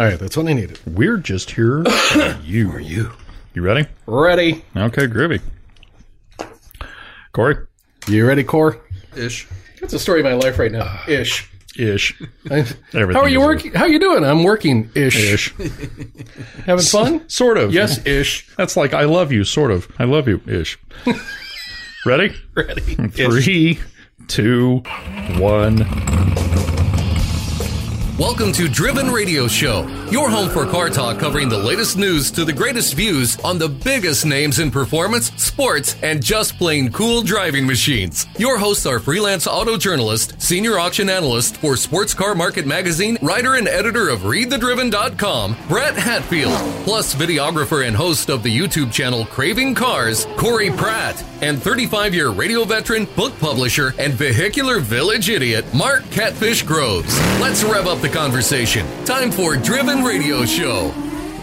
All right, that's what I needed. We're just here for you. Are you? You ready? Ready. Okay, groovy. Corey? You ready, Corey? Ish. That's the story of my life right now. Ish. Ish. How are you doing? I'm working. Ish. Having fun? Sort of. Yes, ish. That's like, I love you, sort of. I love you, ish. Ready? Ready. 3, 2, 1... Welcome to Driven Radio Show, your home for car talk covering the latest news to the greatest views on the biggest names in performance, sports, and just plain cool driving machines. Your hosts are freelance auto journalist, senior auction analyst for Sports Car Market Magazine, writer and editor of ReadTheDriven.com, Brett Hatfield, plus videographer and host of the YouTube channel Craving Cars, Corey Pratt, and 35-year radio veteran, book publisher, and vehicular village idiot, Mark Catfish Groves. Let's rev up the conversation. Time for Driven Radio Show.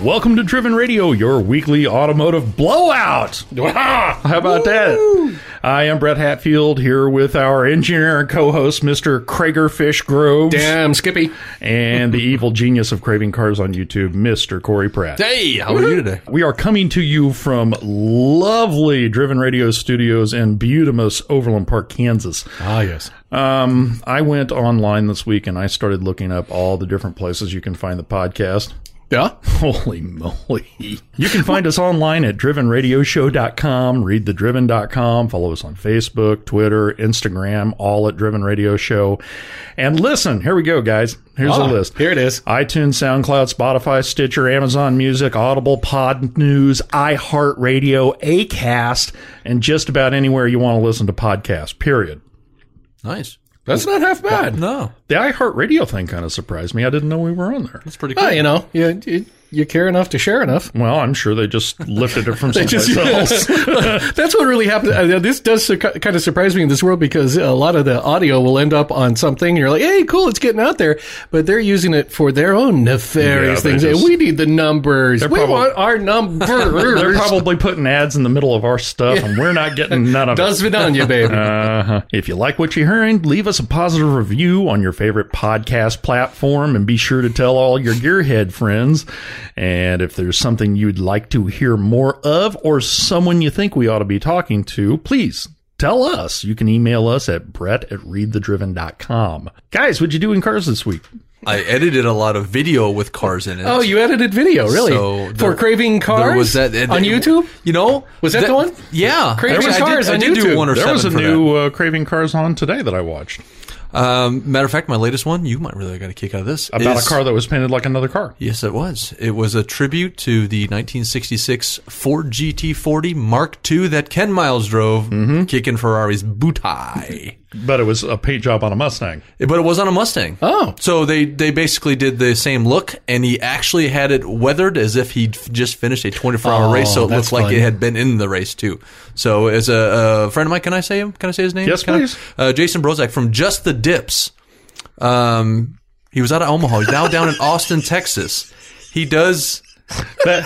Welcome to Driven Radio, your weekly automotive blowout. How about that? I am Brett Hatfield, here with our engineer and co-host, Mr. Kregerfish Groves. Damn, Skippy. And the evil genius of Craving Cars on YouTube, Mr. Corey Pratt. Hey, how are you today? We are coming to you from lovely Driven Radio Studios in Butimus, Overland Park, Kansas. Ah, yes. I went online this week and I started looking up all the different places you can find the podcast. Yeah. Holy moly. You can find us online at drivenradioshow.com, readthedriven.com, follow us on Facebook, Twitter, Instagram, all at Driven Radio Show. And listen, here we go, guys. Here's the list. Here it is. iTunes, SoundCloud, Spotify, Stitcher, Amazon Music, Audible, Pod News, iHeartRadio, Acast, and just about anywhere you want to listen to podcasts, period. Nice. That's not half bad. No. The iHeartRadio thing kind of surprised me. I didn't know we were on there. That's pretty cool. Well, you care enough to share enough. Well, I'm sure they just lifted it from someplace else. That's what really happened. This does kind of surprise me in this world, because a lot of the audio will end up on something. And you're like, hey, cool, it's getting out there. But they're using it for their own nefarious things. Just, we need the numbers. We want our numbers. They're probably putting ads in the middle of our stuff, and we're not getting none of it. Does it on you, baby. If you like what you're hearing, leave us a positive review on your favorite podcast platform, and be sure to tell all your gearhead friends. And if there's something you'd like to hear more of, or someone you think we ought to be talking to, please tell us. You can email us at brett@readthedriven.com. Guys, what'd you do in cars this week? I edited a lot of video with cars in it. Oh, you edited video, really? So for Craving Cars? Was that, on YouTube? You know? Was that the one? Yeah. Craving Cars on YouTube. Do one or there was a new Craving Cars on today that I watched. Matter of fact, my latest one, you might really get a kick out of this. About a car that was painted like another car. Yes, it was. It was a tribute to the 1966 Ford GT40 Mark II that Ken Miles drove, kicking Ferrari's booty. But it was a paint job on a Mustang. But it was on a Mustang. Oh. So they basically did the same look, and he actually had it weathered as if he'd just finished a 24-hour race, so it looked like it had been in the race, too. So as a friend of mine, can I say his name? Yes, please. Jason Brozek from Just the Dips. He was out of Omaha. He's now down in Austin, Texas. He does... That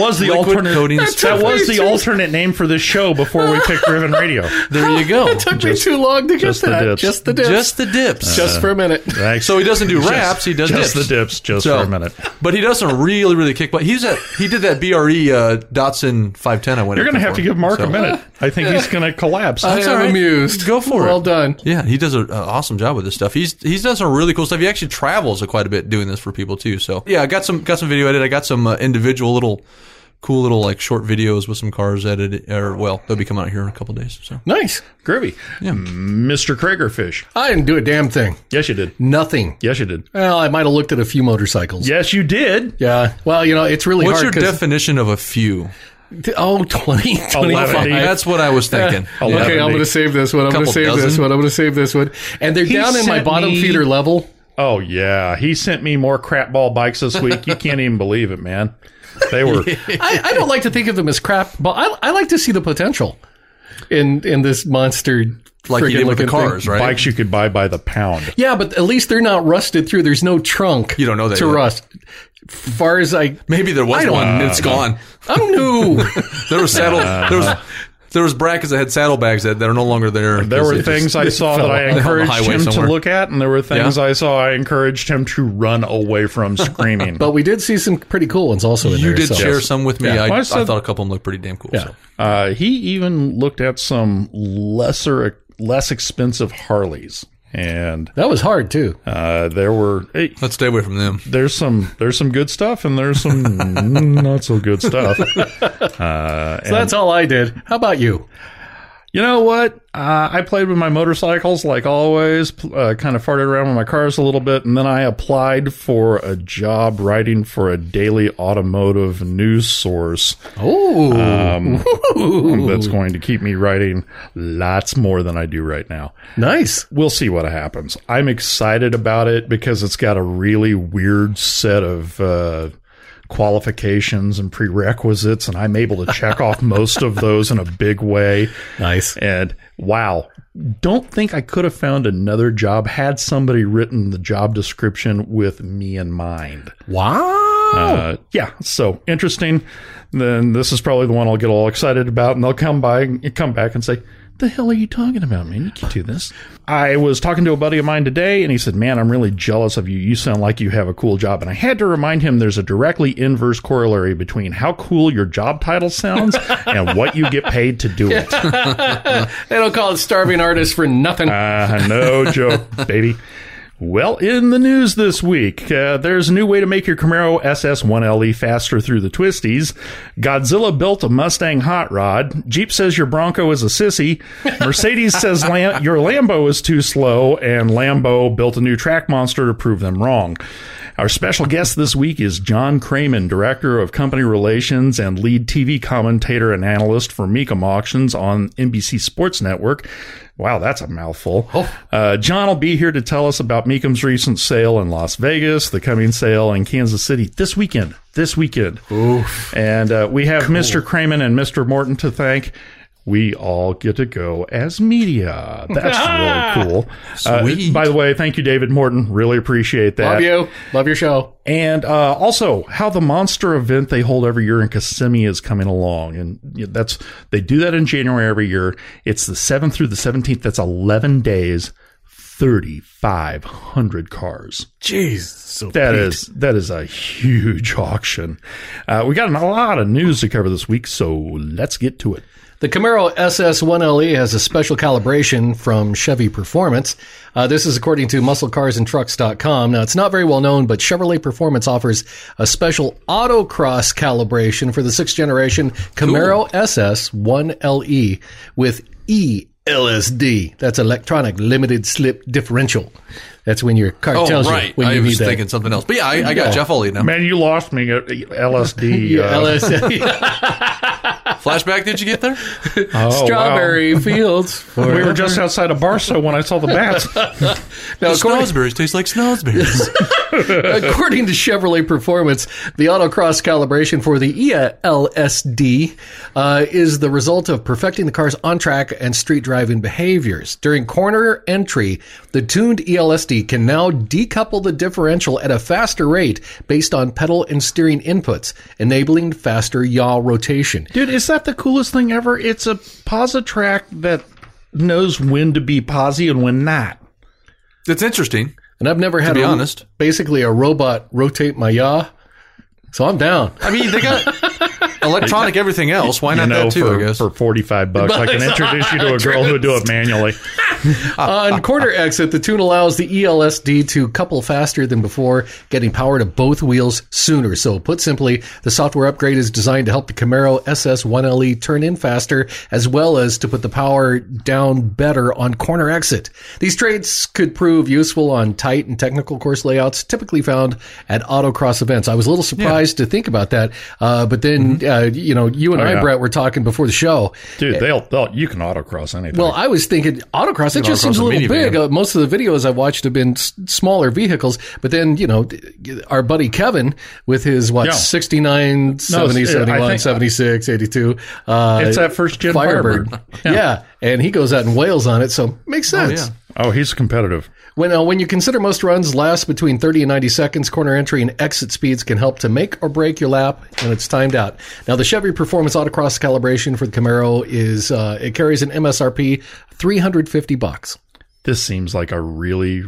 was the alternate coatings. That was the alternate name for this show before we picked Driven Radio. There you go. It took me too long to get that. Just the dips. Just the dips. Just for a minute. Thanks. So he doesn't do wraps. He does just dips. Just the dips. Just for a minute. But he doesn't really, really kick butt. He did that BRE Datsun 510. You're going to have to give Mark a minute. I think he's going to collapse. I'm amused. Go for it. Well done. Yeah, he does an awesome job with this stuff. He's done some really cool stuff. He actually travels quite a bit doing this for people too. So yeah, I got some video edited. Got some individual cool little like short videos with some cars edited, they'll be coming out here in a couple of days. So nice, groovy, yeah. Mr. Kregerfish, I didn't do a damn thing. Yes, you did. Nothing. Yes, you did. Well, I might have looked at a few motorcycles. Yes, you did. Yeah. Well, it's really hard. What's your definition of a few? 20, 25. That's what I was thinking. Okay, I'm going to save this one. I'm going to save this one. And they're down in my bottom feeder level. Oh, yeah. He sent me more crap ball bikes this week. You can't even believe it, man. They were... I don't like to think of them as crap, but I like to see the potential in this monster... Like you did with the cars, right? Bikes you could buy by the pound. Yeah, but at least they're not rusted through. There's no trunk. You don't know that to rust. Far as maybe there was one and it's gone. I'm new. There was saddle. There was... There was brackets that had saddlebags that are no longer there. There were things I saw that I encouraged him to look at, and there were things I saw I encouraged him to run away from screaming. But we did see some pretty cool ones also in there. You did share some with me. I thought a couple of them looked pretty damn cool. Yeah. He even looked at some less expensive Harleys. And that was hard too. Let's stay away from them. There's some good stuff, and there's some not so good stuff. So that's all I did. How about you? You know what? I played with my motorcycles like always. Kind of farted around with my cars a little bit, and then I applied for a job writing for a daily automotive news source. Oh, that's going to keep me writing lots more than I do right now. Nice. We'll see what happens. I'm excited about it because it's got a really weird set of qualifications and prerequisites, and I'm able to check off most of those in a big way. Nice. And wow, don't think I could have found another job had somebody written the job description with me in mind. Wow. Yeah, so interesting. Then this is probably the one I'll get all excited about, and they'll come back and say, the hell are you talking about, man? You can't do this. I was talking to a buddy of mine today, and he said, man, I'm really jealous of you. You sound like you have a cool job. And I had to remind him there's a directly inverse corollary between how cool your job title sounds and what you get paid to do it. They don't call it starving artists for nothing. No joke, baby. Well, in the news this week, there's a new way to make your Camaro SS1LE faster through the twisties. Godzilla built a Mustang hot rod. Jeep says your Bronco is a sissy. Mercedes says your Lambo is too slow. And Lambo built a new track monster to prove them wrong. Our special guest this week is John Kraman, Director of Company Relations and lead TV commentator and analyst for Mecum Auctions on NBC Sports Network. Wow, that's a mouthful. Oh. John will be here to tell us about Mecum's recent sale in Las Vegas, the coming sale in Kansas City this weekend. Oof. And we have cool. Mr. Kraman and Mr. Morton to thank. We all get to go as media. That's really cool. Sweet. By the way, thank you, David Morton. Really appreciate that. Love you. Love your show. And also, how the monster event they hold every year in Kissimmee is coming along. And they do that in January every year. It's the 7th through the 17th. That's 11 days. 3,500 cars. Jeez. So that is a huge auction. We got a lot of news to cover this week, so let's get to it. The Camaro SS1LE has a special calibration from Chevy Performance. This is according to MuscleCarsAndTrucks.com. Now, it's not very well known, but Chevrolet Performance offers a special autocross calibration for the 6th generation Camaro SS1LE with E-LSD. That's electronic limited slip differential. That's when your car tells you when you need that. I was thinking something else. But yeah, I got Jeff all now. Man, you lost me at LSD. LSD. Flashback, did you get there? Oh, Strawberry fields. We were just outside of Barstow when I saw the bats. Now, snowsberries taste like snowsberries. According to Chevrolet Performance, the autocross calibration for the E-LSD is the result of perfecting the car's on-track and street driving behaviors. During corner entry, the tuned E-LSD can now decouple the differential at a faster rate based on pedal and steering inputs, enabling faster yaw rotation. Dude, is that the coolest thing ever? It's a Posi-Track that knows when to be posi and when not. It's interesting. And I've never had, to be honest, basically a robot rotate my yaw, so I'm down. I mean, they got... electronic everything else. Why not that too, I guess? For $45, I can introduce you to a girl who would do it manually. On corner exit, the tune allows the E-LSD to couple faster than before, getting power to both wheels sooner. So put simply, the software upgrade is designed to help the Camaro SS1LE turn in faster, as well as to put the power down better on corner exit. These traits could prove useful on tight and technical course layouts, typically found at autocross events. I was a little surprised to think about that, but then... Mm-hmm. You and Brett, were talking before the show. Dude, you can autocross anything. Well, I was thinking autocross. It just seems a little big. Most of the videos I've watched have been smaller vehicles. But then, our buddy Kevin with his, 69, 70, 71, 76, 82. It's that first-gen Firebird. Yeah. And he goes out and wails on it, so makes sense. Oh, he's competitive. When you consider most runs last between 30 and 90 seconds, corner entry and exit speeds can help to make or break your lap, and it's timed out. Now, the Chevy Performance Autocross calibration for the Camaro is it carries an MSRP $350. This seems like a really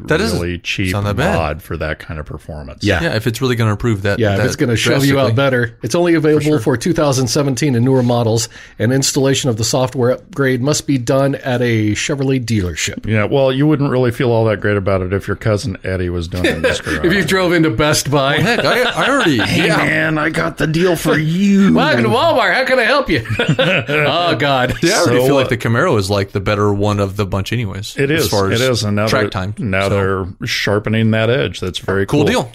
cheap mod for that kind of performance. Yeah, if it's really going to improve that. Yeah, if it's going to shove you out better. It's only available for 2017 and newer models, and installation of the software upgrade must be done at a Chevrolet dealership. Yeah, well, you wouldn't really feel all that great about it if your cousin Eddie was doing it in this garage. If you drove into Best Buy. Well, heck, I already. Hey, man, I got the deal for you. Welcome to Walmart. How can I help you? Oh, God. Yeah, I already feel like the Camaro is like the better one of the bunch anyways. It is. It is another track time. Now they're sharpening that edge. That's very cool. Cool deal.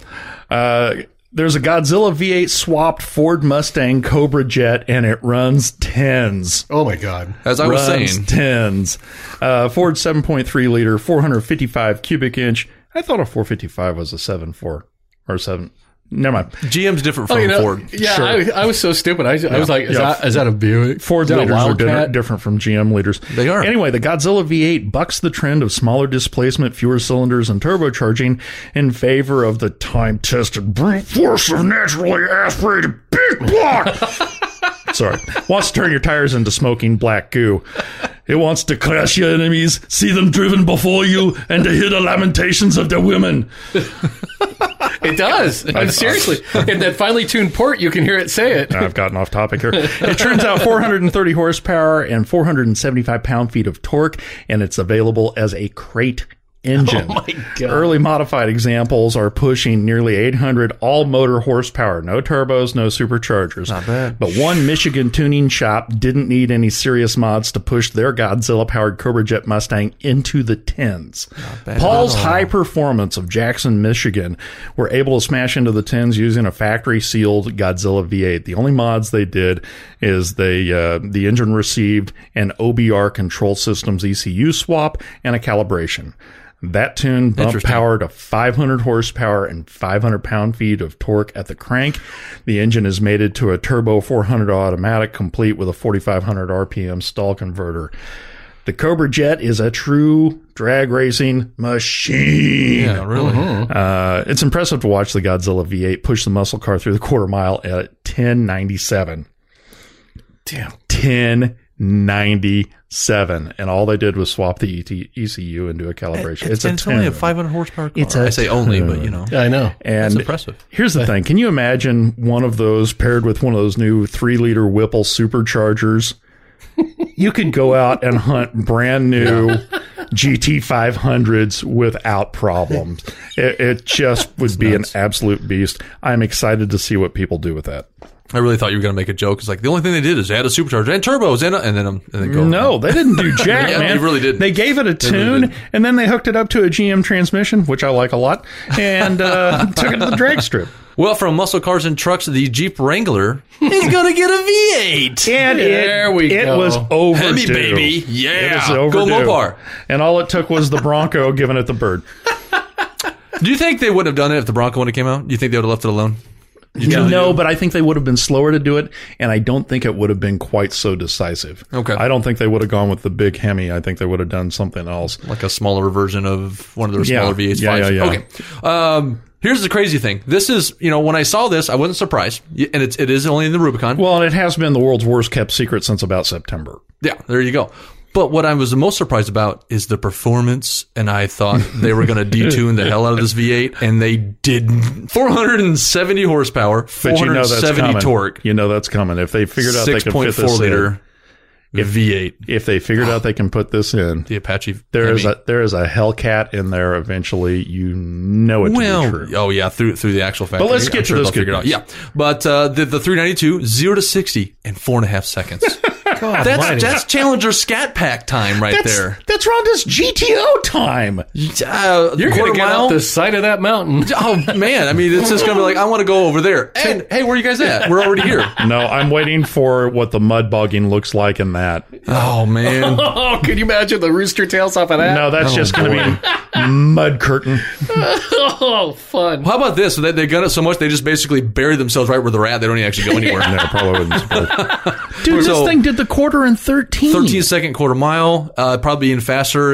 There's a Godzilla V8 swapped Ford Mustang Cobra Jet, and it runs tens. Oh, my God. As I was saying. Tens. Ford 7.3 liter, 455 cubic inch. I thought a 455 was a 7.4 or 7. Never mind. GM's different from Ford. Yeah, sure. I was so stupid. I was like, is that a Buick? Ford leaders are different from GM leaders. They are. Anyway, the Godzilla V8 bucks the trend of smaller displacement, fewer cylinders, and turbocharging in favor of the time-tested brute force of naturally aspirated big block. Sorry. Wants to turn your tires into smoking black goo. It wants to crush your enemies, see them driven before you, and to hear the lamentations of their women. It does. And seriously, in that finely tuned port, you can hear it say it. I've gotten off topic here. It turns out 430 horsepower and 475 pound-feet of torque, and it's available as a crate engine. Oh my God. Early modified examples are pushing nearly 800 all-motor horsepower. No turbos, no superchargers. Not bad. But one Michigan tuning shop didn't need any serious mods to push their Godzilla-powered Cobra Jet Mustang into the tens. Paul's High Performance of Jackson, Michigan, were able to smash into the tens using a factory-sealed Godzilla V8. The only mods they did is they the engine received an OBR control systems ECU swap and a calibration. That tune bumped power to 500 horsepower and 500 pound-feet of torque at the crank. The engine is mated to a Turbo 400 automatic, complete with a 4,500 RPM stall converter. The Cobra Jet is a true drag racing machine. Yeah, really. Mm-hmm. It's impressive to watch the Godzilla V8 push the muscle car through the quarter mile at 1097. Damn. 1097, and all they did was swap the ECU into a calibration. It's only a 500 horsepower car. I say only, but I know. And it's impressive. Here's the thing. Can you imagine one of those paired with one of those new 3-liter Whipple superchargers? You could go out and hunt brand new GT 500s without problems. It just would be nuts. An absolute beast. I'm excited to see what people do with that. I really thought you were going to make a joke. It's like the only thing they did is add a supercharger and turbos and then go. No, they didn't do jack, man. They really didn't. They gave it a tune and then they hooked it up to a GM transmission, which I like a lot, and took it to the drag strip. Well, from Muscle Cars and Trucks, the Jeep Wrangler is going to get a V8. And there we go. It was overdue. Hemi, baby. Yeah. It was overdue. Go Mopar. And all it took was the Bronco giving it the bird. Do you think they would have done it if the Bronco came out? Do you think they would have left it alone? No, but I think they would have been slower to do it, and I don't think it would have been quite so decisive. Okay. I don't think they would have gone with the big Hemi. I think they would have done something else. Like a smaller version of one of their smaller V8s. Yeah. Okay. Here's the crazy thing. This is, when I saw this, I wasn't surprised, and it is only in the Rubicon. Well, and it has been the world's worst-kept secret since about September. Yeah, there you go. But what I was the most surprised about is the performance, and I thought they were going to detune the hell out of this V8, and they didn't. 470 horsepower, 470 torque. You know that's coming. If they figured out they can put this liter in, V8. If they figured out they can put this in. The Apache. There is a Hellcat in there eventually. You know it to be true. Oh, yeah, through the actual factory. But let's get to this good news. Yeah, but the 392, 0 to 60 in 4.5 seconds. God, that's Challenger Scat Pack time there. That's Rhonda's GTO time. You're going to get out the side of that mountain. Oh, man. I mean, it's just going to be like, I want to go over there. And, hey, where are you guys at? We're already here. No, I'm waiting for what the mud bogging looks like in that. Oh, man. Oh, could you imagine the rooster tails off of that? No, that's just going to be mud curtain. Oh, fun. Well, how about this? They got it so much, they just basically bury themselves right where they're at. They don't even actually go anywhere. No, probably wouldn't. Dude, this thing did the quarter and 13. 13-second quarter mile, probably in faster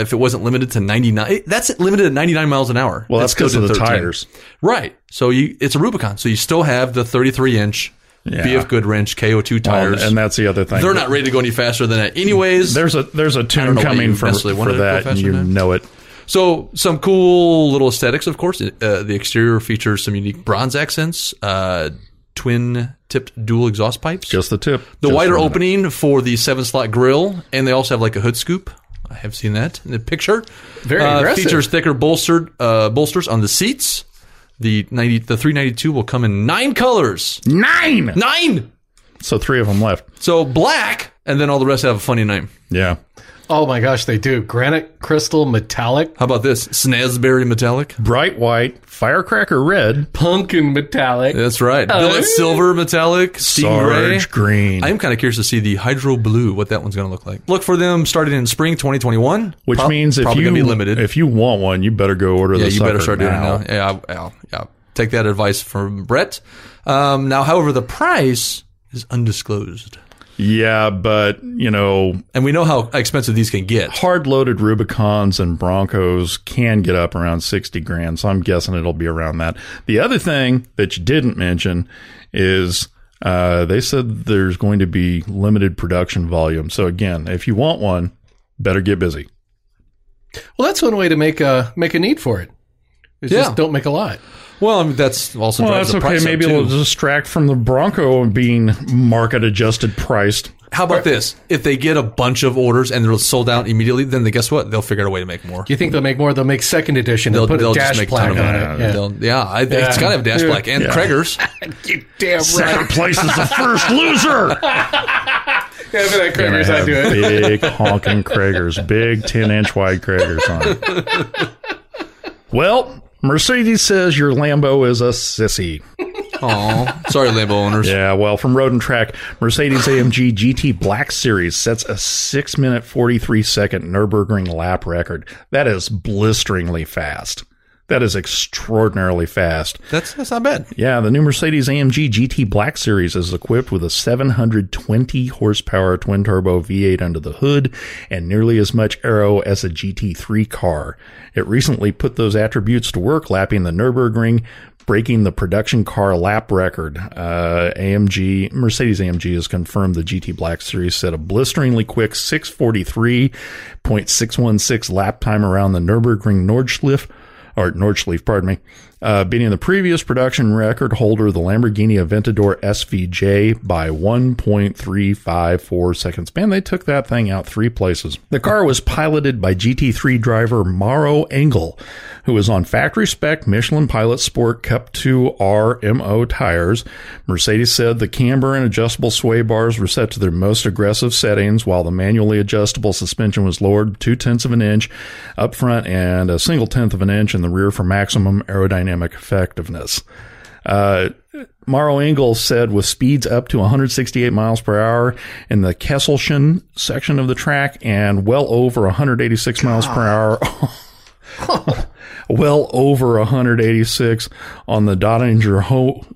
if it wasn't limited to 99. That's limited at 99 miles an hour. Well, that's because of the tires. Right. So it's a Rubicon. So you still have the 33-inch BF Goodwrench KO2 tires. Well, and that's the other thing. They're not ready to go any faster than that anyways. There's a tune coming for that, and you know it. So some cool little aesthetics, of course. The exterior features some unique bronze accents, twin-tipped dual exhaust pipes. Just the tip. The wider opening for the 7-slot grill, and they also have like a hood scoop. I have seen that in the picture. Very aggressive. Features thicker bolsters on the seats. The 392 will come in 9 colors. 9! 9! So 3 of them left. So black, and then all the rest have a funny name. Yeah. Oh my gosh, they do. Granite, crystal, metallic. How about this? Snazberry metallic. Bright white, firecracker red. Pumpkin metallic. That's right. Billet silver metallic. Sarge gray. Green. I'm kind of curious to see the hydro blue, what that one's going to look like. Look for them starting in spring 2021. Which means if you want one, you better go order this. Yeah, you better start doing it now. Yeah. Take that advice from Brett. Now, however, the price is undisclosed. Yeah, but, and we know how expensive these can get. Hard-loaded Rubicons and Broncos can get up around 60 grand, so I'm guessing it'll be around that. The other thing that you didn't mention is they said there's going to be limited production volume. So, again, if you want one, better get busy. Well, that's one way to make a need for it. Just don't make a lot. Well, I mean, that's also drives the price up, too. Maybe it'll distract from the Bronco being market-adjusted priced. How about this? If they get a bunch of orders and they're sold out immediately, then guess what? They'll figure out a way to make more. You think they'll make more? They'll make second edition. They'll put a dash black on it. It's got to have dash black and Kreger's. You damn right. Second place is the first loser. Yeah, but that Kreger's, I do it. Big honking Kreger's. Big 10-inch wide Kreger's on it. Well... Mercedes says your Lambo is a sissy. Aw. Sorry, Lambo owners. Yeah, well, from Road and Track, Mercedes-AMG GT Black Series sets a 6-minute, 43-second Nürburgring lap record. That is blisteringly fast. That is extraordinarily fast. That's not bad. Yeah, the new Mercedes-AMG GT Black Series is equipped with a 720-horsepower twin-turbo V8 under the hood and nearly as much aero as a GT3 car. It recently put those attributes to work, lapping the Nürburgring, breaking the production car lap record. Mercedes-AMG has confirmed the GT Black Series set a blisteringly quick 6:43.616 lap time around the Nürburgring Nordschleife, beating the previous production record holder, the Lamborghini Aventador SVJ, by 1.354 seconds. Man, they took that thing out 3 places. The car was piloted by GT3 driver Mauro Engel, who is on factory spec Michelin Pilot Sport Cup 2 RMO tires. Mercedes said the camber and adjustable sway bars were set to their most aggressive settings, while the manually adjustable suspension was lowered 0.2 inches up front and a 0.1 inches in the rear for maximum aerodynamic effectiveness. Mauro Engel said with speeds up to 168 miles per hour in the Kesselchen section of the track and well over 186 miles per hour. Well over 186 on the Dottinger Hohe.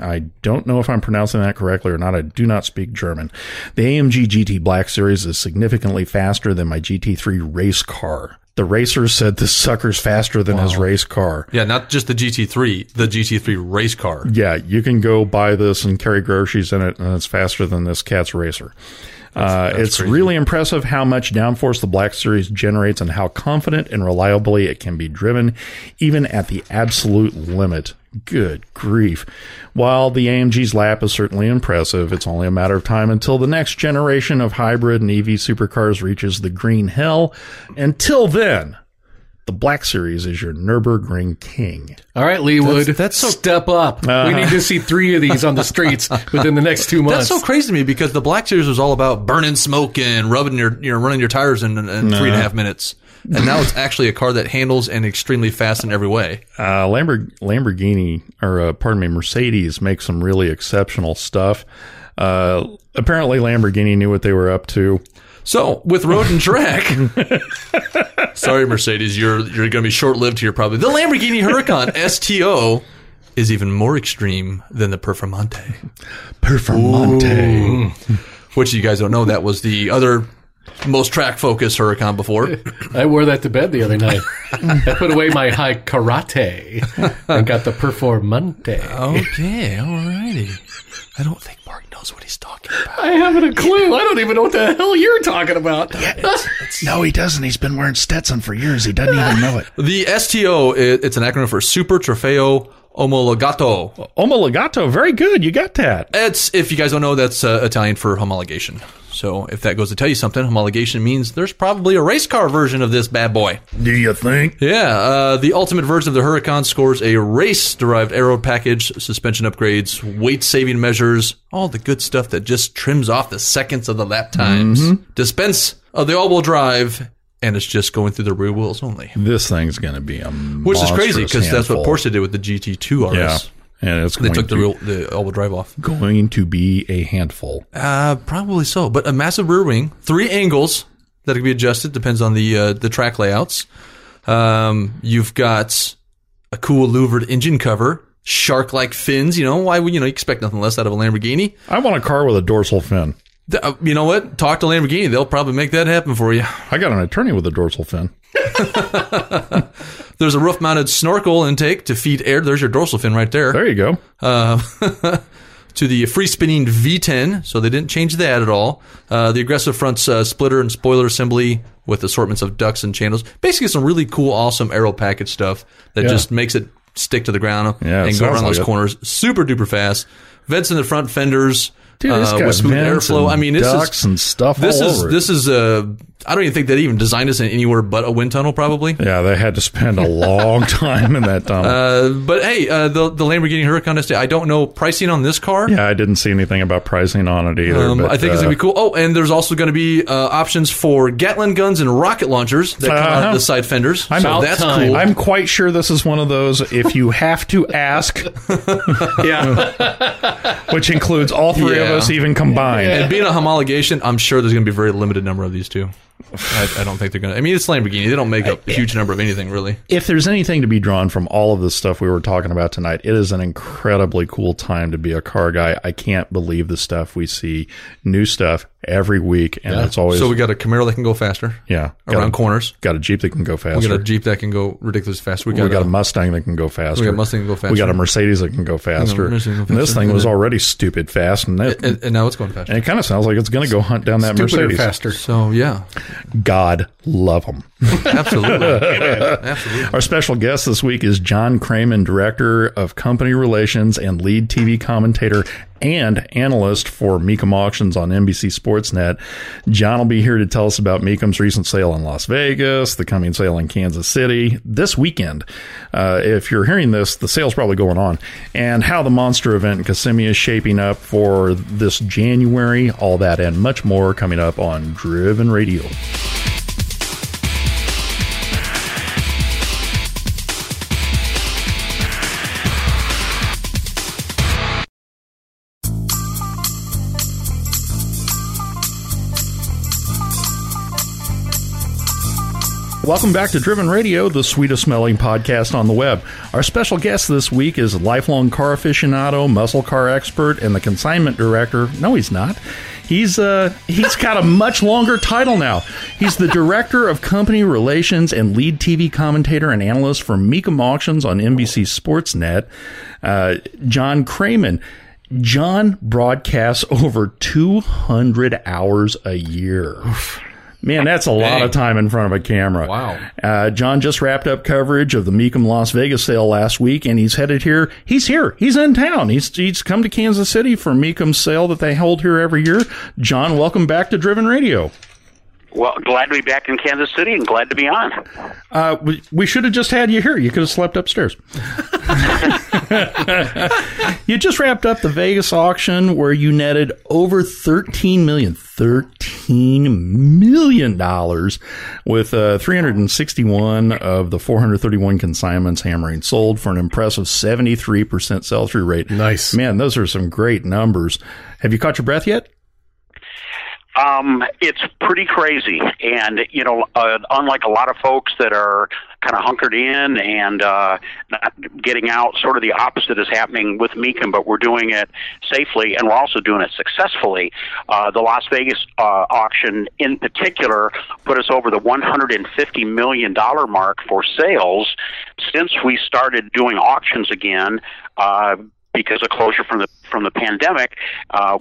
I don't know if I'm pronouncing that correctly or not. I do not speak German. The AMG GT Black Series is significantly faster than my GT3 race car. The racer said this sucker's faster than his race car. Yeah, not just the GT3, the GT3 race car. Yeah, you can go buy this and carry groceries in it, and it's faster than this cat's racer. It's crazy. Really impressive how much downforce the Black Series generates and how confident and reliably it can be driven, even at the absolute limit. Good grief. While the AMG's lap is certainly impressive, it's only a matter of time until the next generation of hybrid and EV supercars reaches the green hell. Until then, the Black Series is your Nürburgring king. All right, Lee Wood, step up. We need to see 3 of these on the streets within the next 2 months. That's so crazy to me because the Black Series was all about burning smoke and rubbing running your tires in 3.5 minutes. And now it's actually a car that handles and extremely fast in every way. Mercedes makes some really exceptional stuff. Apparently Lamborghini knew what they were up to. So with Road and Track, sorry Mercedes, you're going to be short lived here probably. The Lamborghini Huracan STO is even more extreme than the Performante. Performante. Ooh. Which you guys don't know, that was the other most track-focused Huracan before. I wore that to bed the other night. I put away my high karate and got the Performante. Okay, all righty. I don't think Mark knows what he's talking about. I haven't a clue. I don't even know what the hell you're talking about. Yeah, no, he doesn't. He's been wearing Stetson for years. He doesn't even know it. The STO, it's an acronym for Super Trofeo Omologato. Omologato. Very good. You got that. It's, if you guys don't know, that's Italian for homologation. So if that goes to tell you something, homologation means there's probably a race car version of this bad boy. Do you think? Yeah. The ultimate version of the Huracan scores a race-derived aero package, suspension upgrades, weight-saving measures, all the good stuff that just trims off the seconds of the lap times. Mm-hmm. Dispense of the all-wheel drive, and it's just going through the rear wheels only. This thing's going to be a monstrous handful. Which is crazy, because that's what Porsche did with the GT2 RS. Yeah. And it's going they took the all-wheel drive off. Going to be a handful. Probably so. But a massive rear wing, 3 angles that can be adjusted, depends on the track layouts. You've got a cool louvered engine cover, shark-like fins. You know, why would you expect nothing less out of a Lamborghini? I want a car with a dorsal fin. You know what? Talk to Lamborghini. They'll probably make that happen for you. I got an attorney with a dorsal fin. There's a roof-mounted snorkel intake to feed air. There's your dorsal fin right there. There you go. To the free-spinning V10, so they didn't change that at all. The aggressive front splitter and spoiler assembly with assortments of ducts and channels. Basically, some really cool, awesome aero package stuff that just makes it stick to the ground and go around those corners super-duper fast. Vents in the front fenders. Dude, it's got with smooth airflow. I mean, I don't even think they even designed this in anywhere but a wind tunnel, probably. Yeah, they had to spend a long time in that tunnel. But hey, the Lamborghini Huracan ST, I don't know pricing on this car. Yeah, I didn't see anything about pricing on it either. But, I think it's going to be cool. Oh, and there's also going to be options for Gatling guns and rocket launchers that come out of the side fenders. Cool. I'm quite sure this is one of those, if you have to ask, which includes all three of us even combined. Yeah. And being a homologation, I'm sure there's going to be a very limited number of these too. I don't think they're going to. I mean, it's Lamborghini. They don't make a huge number of anything, really. If there's anything to be drawn from all of this stuff we were talking about tonight, it is an incredibly cool time to be a car guy. I can't believe the stuff we see, new stuff every week, and it's always... So we got a Camaro that can go faster. Yeah. Around corners. Got a Jeep that can go faster. We got a Jeep that can go ridiculously fast. We got a Mustang that can go faster. We got a Mercedes that can go faster. And this thing was already stupid fast. And now it's going faster. And it kind of sounds like it's going to go hunt down that Mercedes. Faster. So, yeah. God love them. Absolutely. Our special guest this week is John Kraman, Director of Company Relations and lead TV commentator and analyst for Mecum Auctions on NBC Sportsnet. John will be here to tell us about Mecum's recent sale in Las Vegas, the coming sale in Kansas City this weekend. If you're hearing this, the sale's probably going on. And how the monster event in Kissimmee is shaping up for this January. All that and much more coming up on Driven Radio. Welcome back to Driven Radio, the sweetest smelling podcast on the web. Our special guest this week is lifelong car aficionado, muscle car expert, and the consignment director. No, he's not. He's got a much longer title now. He's the Director of Company Relations and lead TV commentator and analyst for Mecum Auctions on NBC Sportsnet, John Kraman. John broadcasts over 200 hours a year. Oof. Man, that's a lot of time in front of a camera. Wow. John just wrapped up coverage of the Mecum Las Vegas sale last week, and he's headed here. He's here. He's in town. He's come to Kansas City for Mecum's sale that they hold here every year. John, welcome back to Driven Radio. Well, glad to be back in Kansas City and glad to be on. We should have just had you here. You could have slept upstairs. You just wrapped up the Vegas auction where you netted over $13 million with 361 of the 431 consignments hammering sold for an impressive 73% sell-through rate. Nice. Man, those are some great numbers. Have you caught your breath yet? It's pretty crazy. And, you know, unlike a lot of folks that are kind of hunkered in and not getting out, sort of the opposite is happening with Mecum, but we're doing it safely and we're also doing it successfully. The Las Vegas auction in particular put us over the $150 million mark for sales since we started doing auctions again. Because of closure from the pandemic,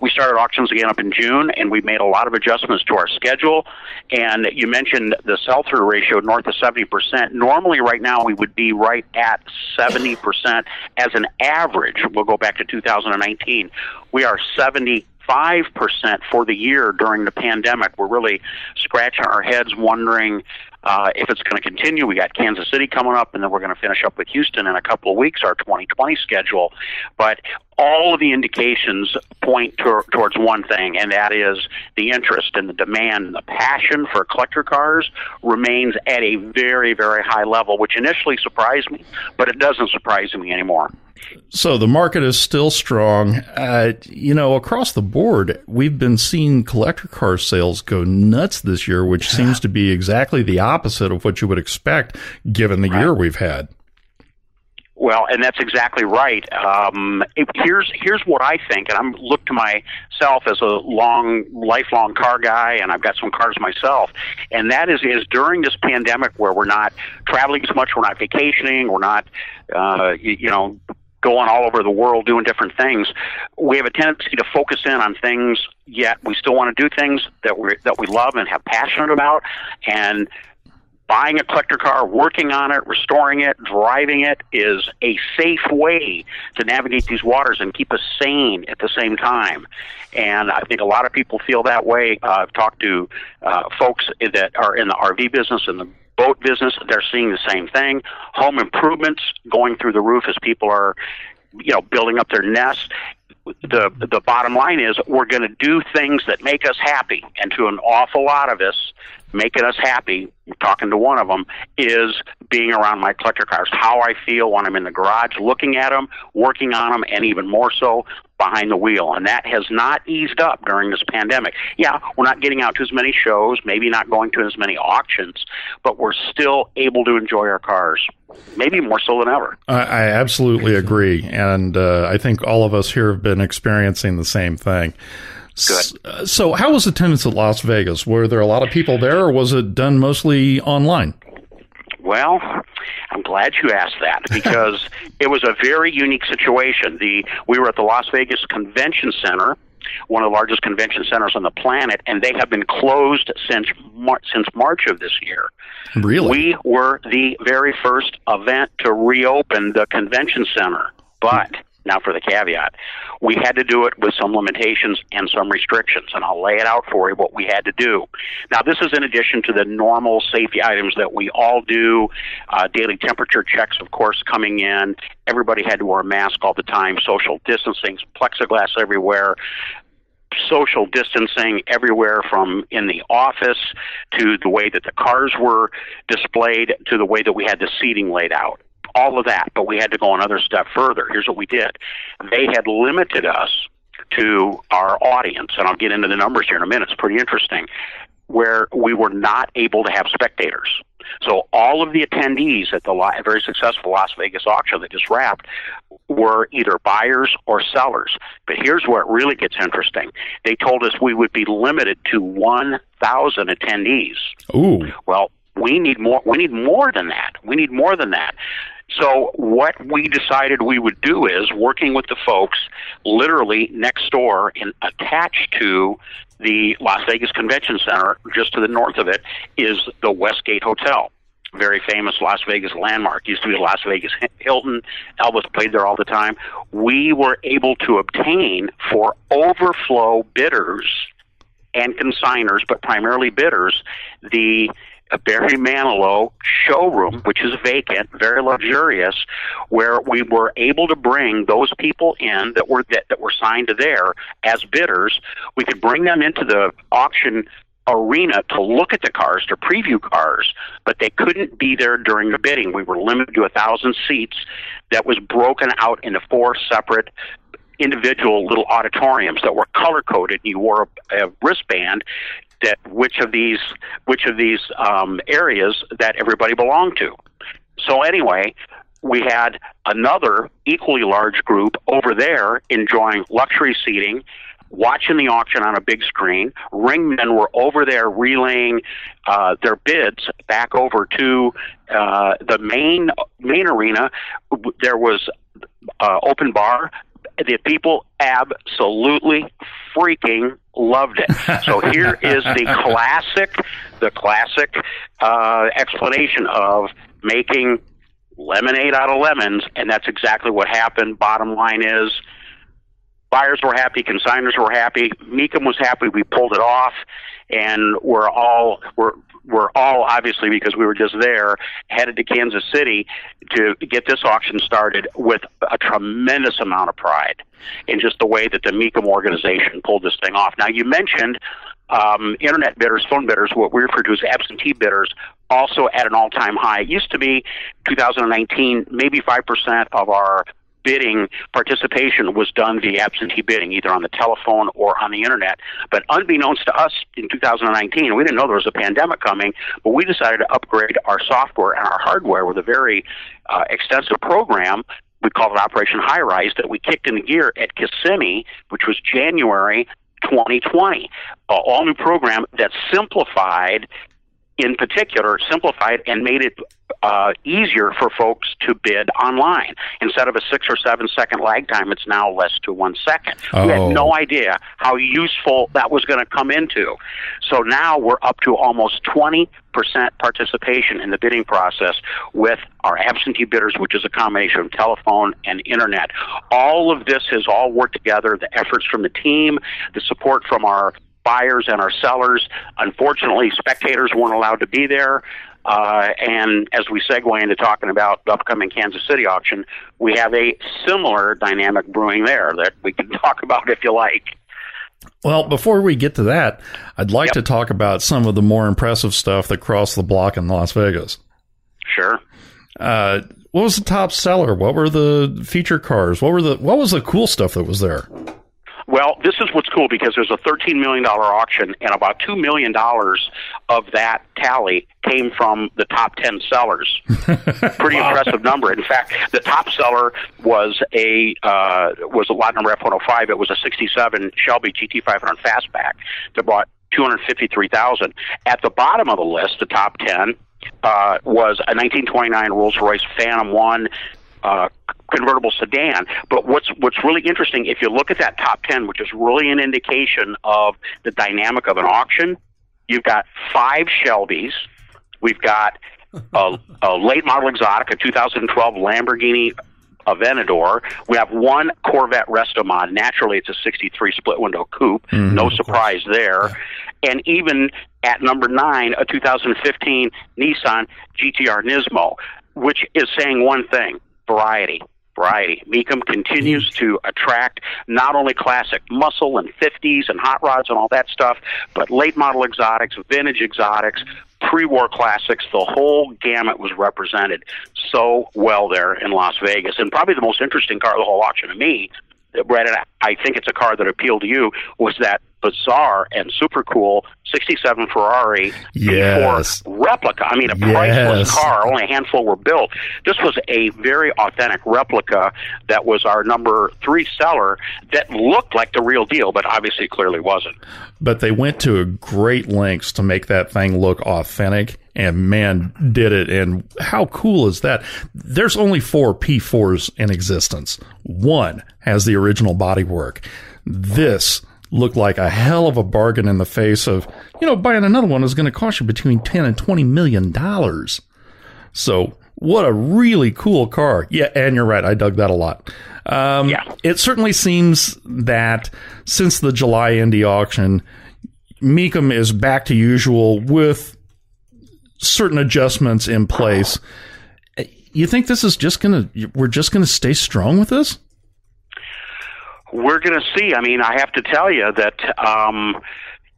we started auctions again up in June, and we made a lot of adjustments to our schedule. And you mentioned the sell-through ratio north of 70%. Normally, right now, we would be right at 70% as an average. We'll go back to 2019. We are 75% for the year during the pandemic. We're really scratching our heads wondering if it's going to continue. We got Kansas City coming up, and then we're going to finish up with Houston in a couple of weeks, our 2020 schedule. But all of the indications point towards one thing, and that is the interest and the demand and the passion for collector cars remains at a very, very high level, which initially surprised me, but it doesn't surprise me anymore. So the market is still strong. You know, across the board, we've been seeing collector car sales go nuts this year, which seems to be exactly the opposite of what you would expect given the year we've had. Well, and that's exactly right. Here's what I think, and I'm look to myself as a lifelong car guy, and I've got some cars myself. And that is during this pandemic where we're not traveling as much, we're not vacationing, we're not, going all over the world doing different things. We have a tendency to focus in on things, yet we still want to do things that we love and have passionate about, and buying a collector car, working on it, restoring it, driving it is a safe way to navigate these waters and keep us sane at the same time. And I think a lot of people feel that way. I've talked to folks that are in the RV business and the boat business. They're seeing the same thing. Home improvements going through the roof as people are, building up their nests. The bottom line is we're going to do things that make us happy, and to an awful lot of us, making us happy, talking to one of them, is being around my collector cars, how I feel when I'm in the garage looking at them, working on them, and even more so behind the wheel. And that has not eased up during this pandemic. Yeah, we're not getting out to as many shows, maybe not going to as many auctions, but we're still able to enjoy our cars, maybe more so than ever. I absolutely agree, and I think all of us here have been experiencing the same thing. Good. So how was attendance at Las Vegas? Were there a lot of people there, or was it done mostly online? Well, I'm glad you asked that, because it was a very unique situation. We were at the Las Vegas Convention Center, one of the largest convention centers on the planet, and they have been closed since March of this year. Really? We were the very first event to reopen the convention center, but... Now for the caveat, we had to do it with some limitations and some restrictions, and I'll lay it out for you what we had to do. Now this is in addition to the normal safety items that we all do, daily temperature checks, of course, coming in. Everybody had to wear a mask all the time, social distancing, plexiglass everywhere. Social distancing everywhere from in the office to the way that the cars were displayed to the way that we had the seating laid out. All of that, but we had to go another step further. Here's what we did. They had limited us to our audience, and I'll get into the numbers here in a minute. It's pretty interesting, where we were not able to have spectators. So all of the attendees at the very successful Las Vegas auction that just wrapped were either buyers or sellers. But here's where it really gets interesting. They told us we would be limited to 1,000 attendees. Ooh. Well, we need more. We need more than that. We need more than that. So what we decided we would do is working with the folks literally next door and attached to the Las Vegas Convention Center, just to the north of it, is the Westgate Hotel. Very famous Las Vegas landmark. Used to be the Las Vegas Hilton. Elvis played there all the time. We were able to obtain for overflow bidders and consigners, but primarily bidders, the Barry Manilow showroom, which is vacant, very luxurious, where we were able to bring those people in that were signed to there as bidders. We could bring them into the auction arena to look at the cars, to preview cars, but they couldn't be there during the bidding. We were limited to 1,000 seats. That was broken out into four separate individual little auditoriums that were color-coded. You wore a wristband that which of these areas that everybody belonged to. So anyway, we had another equally large group over there enjoying luxury seating, watching the auction on a big screen. Ringmen were over there relaying their bids back over to the main arena. There was open bar. The people absolutely freaking loved it. So here is the classic explanation of making lemonade out of lemons, and that's exactly what happened. Bottom line is, buyers were happy, consigners were happy, Mecum was happy. We pulled it off, and we're all obviously, because we were just there, headed to Kansas City to get this auction started with a tremendous amount of pride in just the way that the Mecum organization pulled this thing off. Now, you mentioned internet bidders, phone bidders, what we refer to as absentee bidders, also at an all-time high. It used to be 2019, maybe 5% of our bidding participation was done via absentee bidding, either on the telephone or on the internet. But unbeknownst to us in 2019, we didn't know there was a pandemic coming, but we decided to upgrade our software and our hardware with a very extensive program. We called it Operation High Rise, that we kicked into gear at Kissimmee, which was January 2020, all new program that simplified and made it easier for folks to bid online. Instead of a 6 or 7 second lag time, it's now less to 1 second. Oh. We had no idea how useful that was going to come into. So now we're up to almost 20% participation in the bidding process with our absentee bidders, which is a combination of telephone and internet. All of this has all worked together, the efforts from the team, the support from our buyers and our sellers. Unfortunately, spectators weren't allowed to be there. And as we segue into talking about the upcoming Kansas City auction, we have a similar dynamic brewing there that we can talk about if you like. Well, before we get to that, I'd like to talk about some of the more impressive stuff that crossed the block in Las Vegas. Sure. What was the top seller? What were the feature cars? What was the cool stuff that was there? Well, this is what's cool, because there's a $13 million auction, and about $2 million of that tally came from the top 10 sellers. Pretty impressive number. In fact, the top seller was a lot number F-105. It was a 67 Shelby GT500 Fastback that bought $253,000. At the bottom of the list, the top 10, was a 1929 Rolls-Royce Phantom 1 convertible sedan. But what's really interesting, if you look at that top 10, which is really an indication of the dynamic of an auction, you've got 5 Shelbys. We've got a late model exotic, a 2012 Lamborghini Aventador. We have one Corvette Restomod. Naturally, it's a 63 split window coupe. Mm-hmm. No surprise there. Yeah. And even at number 9, a 2015 Nissan GTR Nismo, which is saying one thing: variety. Mecum continues to attract not only classic muscle and 50s and hot rods and all that stuff, but late model exotics, vintage exotics, pre-war classics. The whole gamut was represented so well there in Las Vegas. And probably the most interesting car of the whole auction to me, Brett, and I think it's a car that appealed to you, was that bizarre and super cool 67 Ferrari P4 replica. I mean, a priceless car. Only a handful were built. This was a very authentic replica that was our number 3 seller that looked like the real deal, but obviously clearly wasn't. But they went to great lengths to make that thing look authentic, and man, did it. And how cool is that? There's only 4 P4s in existence. One has the original bodywork. This looked like a hell of a bargain in the face of, buying another one is going to cost you between $10 and $20 million. So what a really cool car. Yeah, and you're right. I dug that a lot. It certainly seems that since the July Indy auction, Mecum is back to usual with certain adjustments in place. You think this is we're just going to stay strong with this? We're going to see. I mean, I have to tell you that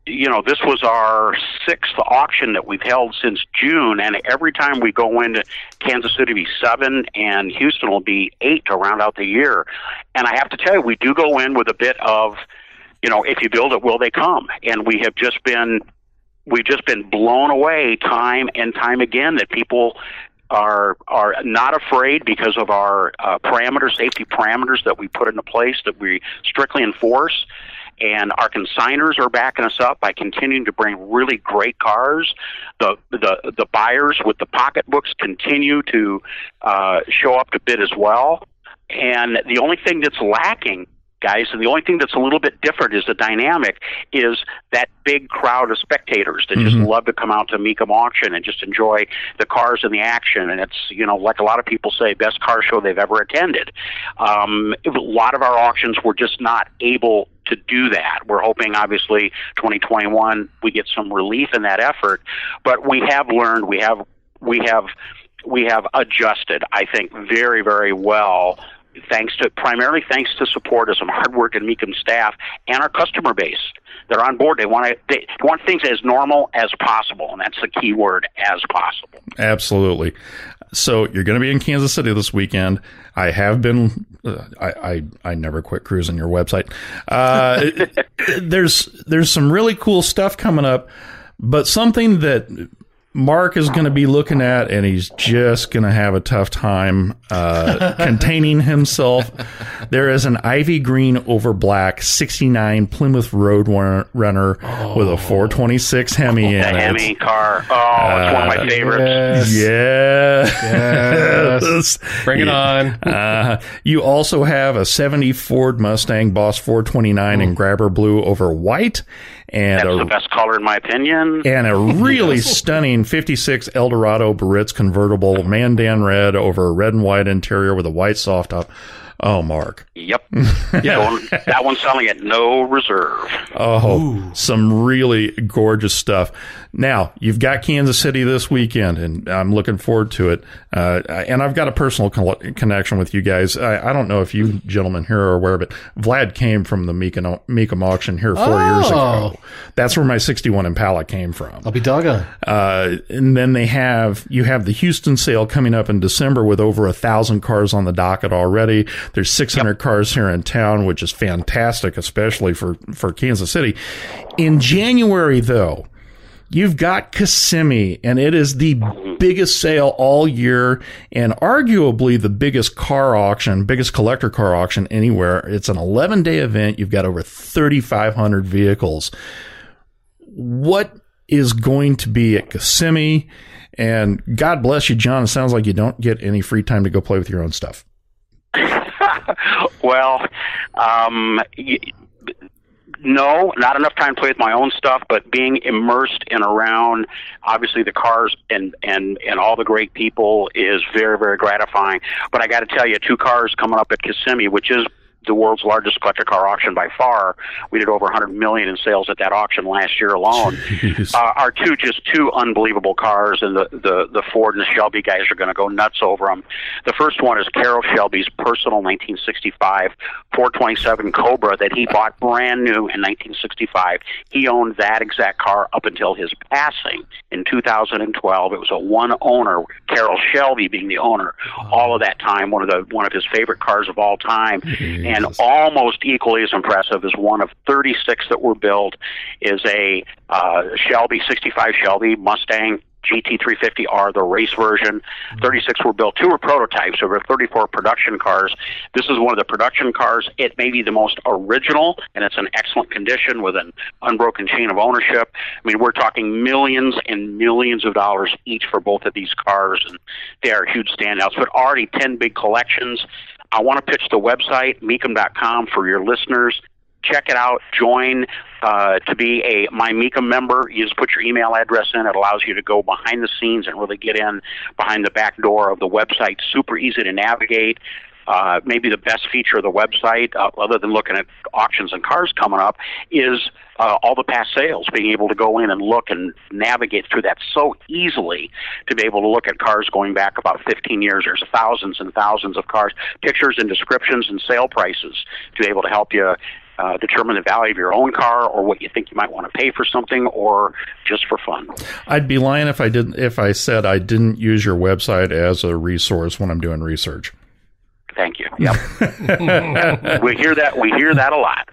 you know, this was our sixth auction that we've held since June, and every time we go into Kansas City, will be 7, and Houston will be 8 to round out the year. And I have to tell you, we do go in with a bit of, you know, if you build it, will they come? And we have just been, we've just been blown away time and time again that people are not afraid because of our parameters, safety parameters that we put into place that we strictly enforce. And our consigners are backing us up by continuing to bring really great cars. The buyers with the pocketbooks continue to show up to bid as well. And the only thing that's lacking, guys, and the only thing that's a little bit different is the dynamic, is that big crowd of spectators that just love to come out to Mecum Auction and just enjoy the cars and the action. And it's, you know, like a lot of people say, best car show they've ever attended. A lot of our auctions were just not able to do that. We're hoping, obviously, 2021, we get some relief in that effort. But we have learned, we have adjusted, I think, very, very well, primarily thanks to support of some hard work and Mecum staff and our customer base. They're on board. They want things as normal as possible, and that's the key word, as possible. Absolutely. So you're going to be in Kansas City this weekend. I have been. I never quit cruising your website. There's some really cool stuff coming up, but something that Mark is going to be looking at, and he's just going to have a tough time containing himself. There is an Ivy Green over black 69 Plymouth Roadrunner with a 426 Hemi in it. The Hemi car. Oh, it's one of my favorites. Yes. Bring it on. You also have a 70 Ford Mustang Boss 429 in Grabber Blue over white. That's the best color in my opinion. And a really stunning 56 Eldorado Baritz convertible, Mandan red over a red and white interior with a white soft top. Oh, Mark. Yep. That one's selling at no reserve. Oh, ooh. Some really gorgeous stuff. Now, you've got Kansas City this weekend, and I'm looking forward to it. And I've got a personal connection with you guys. I don't know if you gentlemen here are aware, but Vlad came from the Mecum auction here 4 years ago. That's where my 61 Impala came from. I'll be doggone. And then you have the Houston sale coming up in December with over 1,000 cars on the docket already. There's 600 cars here in town, which is fantastic, especially for Kansas City. In January, though, you've got Kissimmee, and it is the biggest sale all year and arguably the biggest collector car auction anywhere. It's an 11-day event. You've got over 3,500 vehicles. What is going to be at Kissimmee? And God bless you, John. It sounds like you don't get any free time to go play with your own stuff. Well, no, not enough time to play with my own stuff, but being immersed and around, obviously, the cars and all the great people is very, very gratifying. But I got to tell you, 2 cars coming up at Kissimmee, which is the world's largest collector car auction by far. We did over $100 million in sales at that auction last year alone. Are two unbelievable cars, and the Ford and the Shelby guys are going to go nuts over them. The first one is Carroll Shelby's personal 1965 427 Cobra that he bought brand new in 1965. He owned that exact car up until his passing in 2012. It was a one owner, Carroll Shelby being the owner all of that time, one of his favorite cars of all time. And almost equally as impressive as one of 36 that were built is a Shelby, 65 Shelby Mustang GT350R, the race version. 36 were built. 2 were prototypes. There were 34 production cars. This is one of the production cars. It may be the most original, and it's in excellent condition with an unbroken chain of ownership. I mean, we're talking millions and millions of dollars each for both of these cars, and they are huge standouts. But already 10 big collections. I want to pitch the website, Mecum.com, for your listeners. Check it out. Join to be a My Mecum member. You just put your email address in. It allows you to go behind the scenes and really get in behind the back door of the website. Super easy to navigate. Maybe the best feature of the website, other than looking at auctions and cars coming up, is all the past sales, being able to go in and look and navigate through that so easily, to be able to look at cars going back about 15 years. There's thousands and thousands of cars, pictures and descriptions and sale prices to be able to help you determine the value of your own car or what you think you might want to pay for something or just for fun. I'd be lying if I didn't, if I said I didn't use your website as a resource when I'm doing research. Thank you. Yep. We hear that a lot.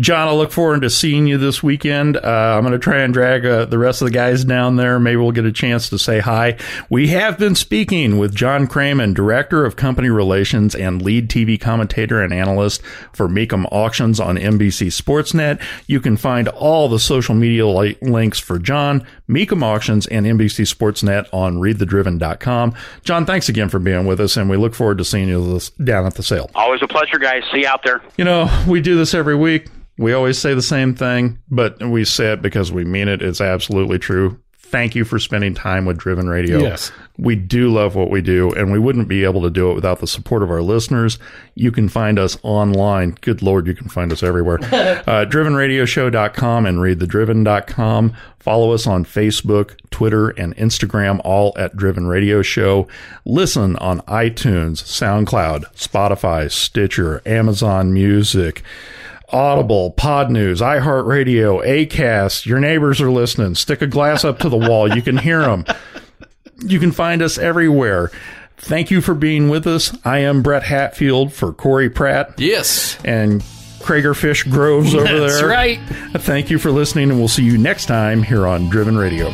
John, I look forward to seeing you this weekend. I'm going to try and drag the rest of the guys down there. Maybe we'll get a chance to say hi. We have been speaking with John Kraman, Director of Company Relations and lead TV commentator and analyst for Mecum Auctions on NBC Sportsnet. You can find all the social media links for John, Mecum Auctions, and NBC Sportsnet on ReadTheDriven.com. John, thanks again for being with us, and we look forward to seeing you down at the sale. Always a pleasure, guys. See you out there. You know, we do this every week. We always say the same thing, but we say it because we mean it. It's absolutely true. Thank you for spending time with Driven Radio. Yes. We do love what we do, and we wouldn't be able to do it without the support of our listeners. You can find us online. Good Lord, you can find us everywhere. DrivenRadioShow.com and ReadTheDriven.com. Follow us on Facebook, Twitter, and Instagram, all at Driven Radio Show. Listen on iTunes, SoundCloud, Spotify, Stitcher, Amazon Music, Audible, Pod News, iHeartRadio, Acast. Your neighbors are listening. Stick a glass up to the wall. You can hear them. You can find us everywhere. Thank you for being with us. I am Brett Hatfield for Corey Pratt. Yes. And Kregerfish Groves over there. That's right. Thank you for listening, and we'll see you next time here on Driven Radio.